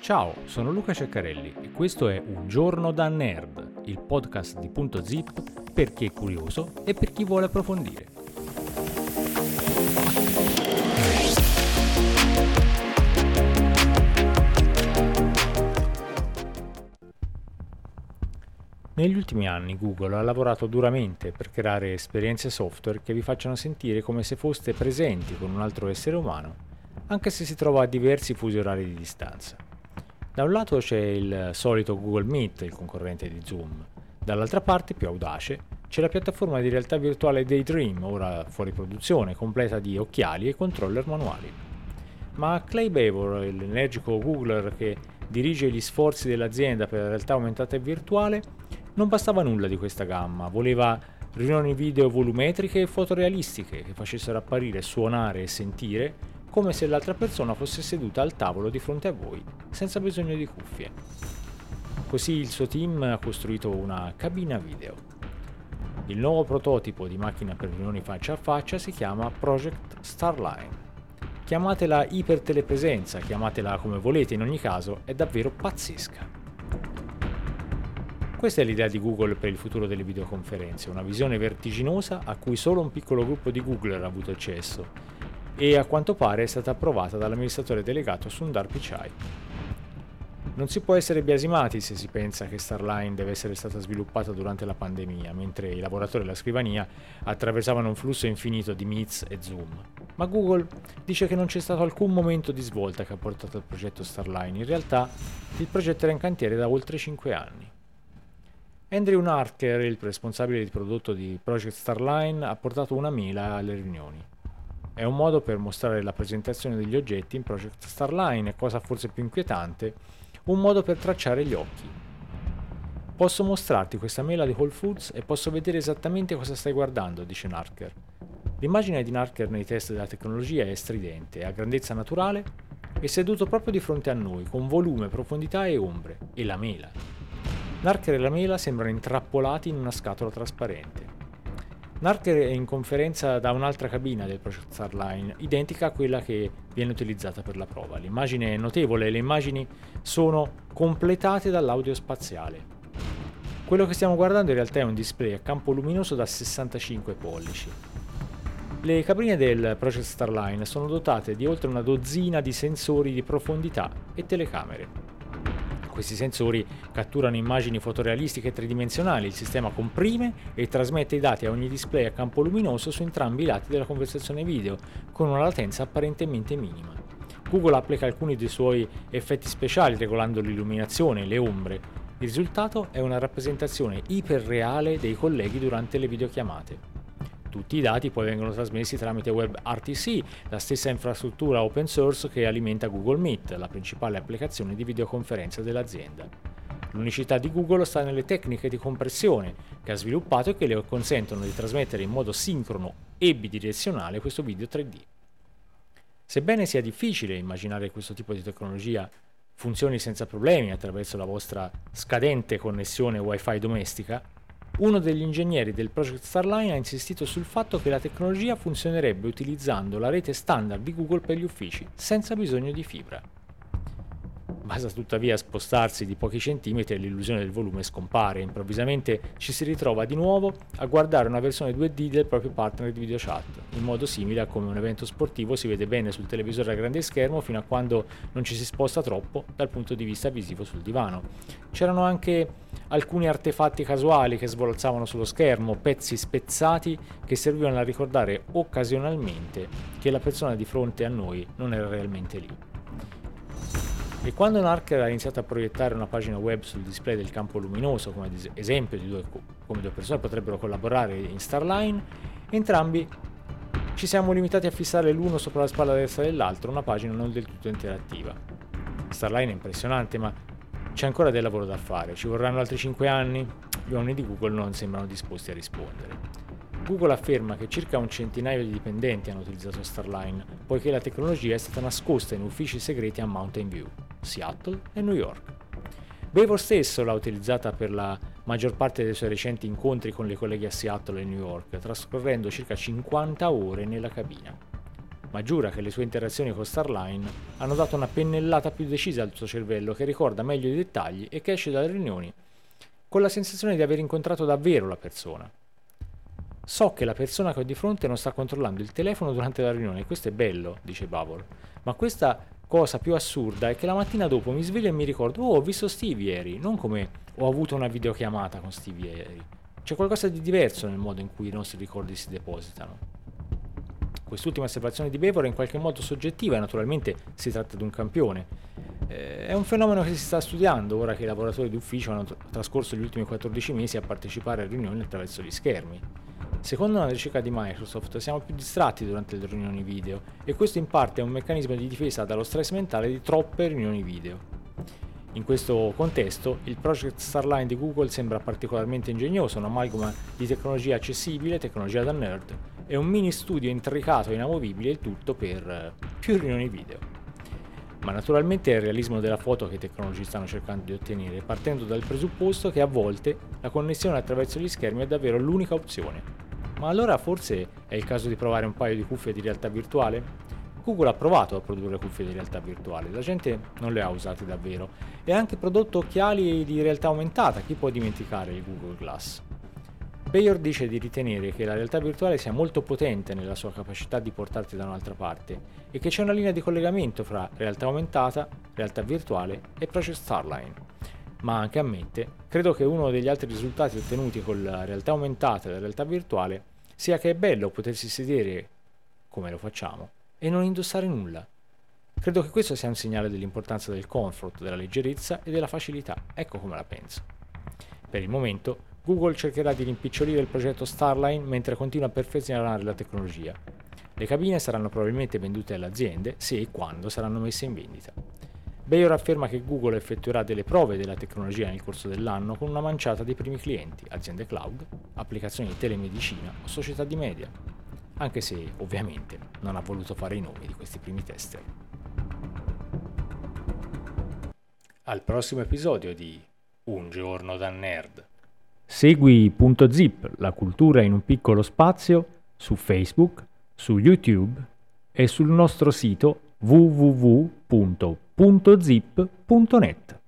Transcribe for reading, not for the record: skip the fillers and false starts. Ciao, sono Luca Ceccarelli e questo è Un Giorno da Nerd, il podcast di Punto Zip per chi è curioso e per chi vuole approfondire. Negli ultimi anni Google ha lavorato duramente per creare esperienze software che vi facciano sentire come se foste presenti con un altro essere umano, anche se si trova a diversi fusi orari di distanza. Da un lato c'è il solito Google Meet, il concorrente di Zoom, dall'altra parte, più audace, c'è la piattaforma di realtà virtuale Daydream, ora fuori produzione, completa di occhiali e controller manuali. Ma Clay Bavor, l'energico Googler che dirige gli sforzi dell'azienda per la realtà aumentata e virtuale, non bastava nulla di questa gamma, voleva riunioni video volumetriche e fotorealistiche che facessero apparire, suonare e sentire come se l'altra persona fosse seduta al tavolo di fronte a voi, senza bisogno di cuffie. Così il suo team ha costruito una cabina video. Il nuovo prototipo di macchina per riunioni faccia a faccia si chiama Project Starline. Chiamatela ipertelepresenza, chiamatela come volete, in ogni caso è davvero pazzesca. Questa è l'idea di Google per il futuro delle videoconferenze, una visione vertiginosa a cui solo un piccolo gruppo di Googler ha avuto accesso e a quanto pare è stata approvata dall'amministratore delegato Sundar Pichai. Non si può essere biasimati se si pensa che Starline deve essere stata sviluppata durante la pandemia, mentre i lavoratori alla scrivania attraversavano un flusso infinito di Meets e Zoom. Ma Google dice che non c'è stato alcun momento di svolta che ha portato al progetto Starline, in realtà il progetto era in cantiere da oltre 5 anni. Andrew Nartker, il responsabile di prodotto di Project Starline, ha portato una mela alle riunioni. È un modo per mostrare la presentazione degli oggetti in Project Starline e, cosa forse più inquietante, un modo per tracciare gli occhi. Posso mostrarti questa mela di Whole Foods e posso vedere esattamente cosa stai guardando, dice Nartker. L'immagine di Nartker nei test della tecnologia è stridente, è a grandezza naturale e seduto proprio di fronte a noi, con volume, profondità e ombre, e la mela. Nartker e la mela sembrano intrappolati in una scatola trasparente. Nartker è in conferenza da un'altra cabina del Project Starline, identica a quella che viene utilizzata per la prova. L'immagine è notevole e le immagini sono completate dall'audio spaziale. Quello che stiamo guardando in realtà è un display a campo luminoso da 65 pollici. Le cabine del Project Starline sono dotate di oltre una dozzina di sensori di profondità e telecamere. Questi sensori catturano immagini fotorealistiche tridimensionali, il sistema comprime e trasmette i dati a ogni display a campo luminoso su entrambi i lati della conversazione video, con una latenza apparentemente minima. Google applica alcuni dei suoi effetti speciali regolando l'illuminazione e le ombre. Il risultato è una rappresentazione iperreale dei colleghi durante le videochiamate. Tutti i dati poi vengono trasmessi tramite WebRTC, la stessa infrastruttura open source che alimenta Google Meet, la principale applicazione di videoconferenza dell'azienda. L'unicità di Google sta nelle tecniche di compressione che ha sviluppato e che le consentono di trasmettere in modo sincrono e bidirezionale questo video 3D. Sebbene sia difficile immaginare questo tipo di tecnologia funzioni senza problemi attraverso la vostra scadente connessione Wi-Fi domestica, uno degli ingegneri del Project Starline ha insistito sul fatto che la tecnologia funzionerebbe utilizzando la rete standard di Google per gli uffici, senza bisogno di fibra. Basta tuttavia spostarsi di pochi centimetri e l'illusione del volume scompare, improvvisamente ci si ritrova di nuovo a guardare una versione 2D del proprio partner di videochat, in modo simile a come un evento sportivo si vede bene sul televisore a grande schermo fino a quando non ci si sposta troppo dal punto di vista visivo sul divano. C'erano anche alcuni artefatti casuali che svolazzavano sullo schermo, pezzi spezzati che servivano a ricordare occasionalmente che la persona di fronte a noi non era realmente lì. E quando Nartker ha iniziato a proiettare una pagina web sul display del campo luminoso come esempio di come due persone potrebbero collaborare in Starline, entrambi ci siamo limitati a fissare l'uno sopra la spalla destra dell'altro, una pagina non del tutto interattiva. Starline è impressionante, ma c'è ancora del lavoro da fare, ci vorranno altri 5 anni? Gli uomini di Google non sembrano disposti a rispondere. Google afferma che circa un centinaio di dipendenti hanno utilizzato Starline, poiché la tecnologia è stata nascosta in uffici segreti a Mountain View, Seattle e New York. Bavor stesso l'ha utilizzata per la maggior parte dei suoi recenti incontri con le colleghe a Seattle e New York, trascorrendo circa 50 ore nella cabina. ma giura che le sue interazioni con Starline hanno dato una pennellata più decisa al suo cervello che ricorda meglio i dettagli e che esce dalle riunioni con la sensazione di aver incontrato davvero la persona. So che la persona che ho di fronte non sta controllando il telefono durante la riunione, questo è bello, dice Bavor, ma questa cosa più assurda è che la mattina dopo mi sveglio e mi ricordo, oh, ho visto Steve ieri, non come ho avuto una videochiamata con Steve ieri. C'è qualcosa di diverso nel modo in cui i nostri ricordi si depositano. Quest'ultima osservazione di Bavor è in qualche modo soggettiva e naturalmente si tratta di un campione. È un fenomeno che si sta studiando ora che i lavoratori d'ufficio hanno trascorso gli ultimi 14 mesi a partecipare a riunioni attraverso gli schermi. Secondo una ricerca di Microsoft siamo più distratti durante le riunioni video e questo in parte è un meccanismo di difesa dallo stress mentale di troppe riunioni video. In questo contesto, il Project Starline di Google sembra particolarmente ingegnoso, un'amalgama di tecnologia accessibile, tecnologia da nerd, e un mini studio intricato e inamovibile, il tutto per più riunioni video. Ma naturalmente è il realismo della foto che i tecnologi stanno cercando di ottenere, partendo dal presupposto che a volte la connessione attraverso gli schermi è davvero l'unica opzione. Ma allora forse è il caso di provare un paio di cuffie di realtà virtuale? Google ha provato a produrre cuffie di realtà virtuale, la gente non le ha usate davvero, e ha anche prodotto occhiali di realtà aumentata, chi può dimenticare il Google Glass? Bayer dice di ritenere che la realtà virtuale sia molto potente nella sua capacità di portarti da un'altra parte e che c'è una linea di collegamento fra realtà aumentata, realtà virtuale e Project Starline, ma anche ammette, credo che uno degli altri risultati ottenuti con la realtà aumentata e la realtà virtuale sia che è bello potersi sedere, come lo facciamo, e non indossare nulla. Credo che questo sia un segnale dell'importanza del comfort, della leggerezza e della facilità. Ecco come la penso. Per il momento, Google cercherà di rimpicciolire il progetto Starline mentre continua a perfezionare la tecnologia. Le cabine saranno probabilmente vendute alle aziende se e quando saranno messe in vendita. Bayer afferma che Google effettuerà delle prove della tecnologia nel corso dell'anno con una manciata dei primi clienti, aziende cloud, applicazioni di telemedicina o società di media. Anche se, ovviamente, non ha voluto fare i nomi di questi primi tester. Al prossimo episodio di Un Giorno da Nerd. Segui Punto Zip, la cultura in un piccolo spazio, su Facebook, su YouTube e sul nostro sito www.puntozip.net.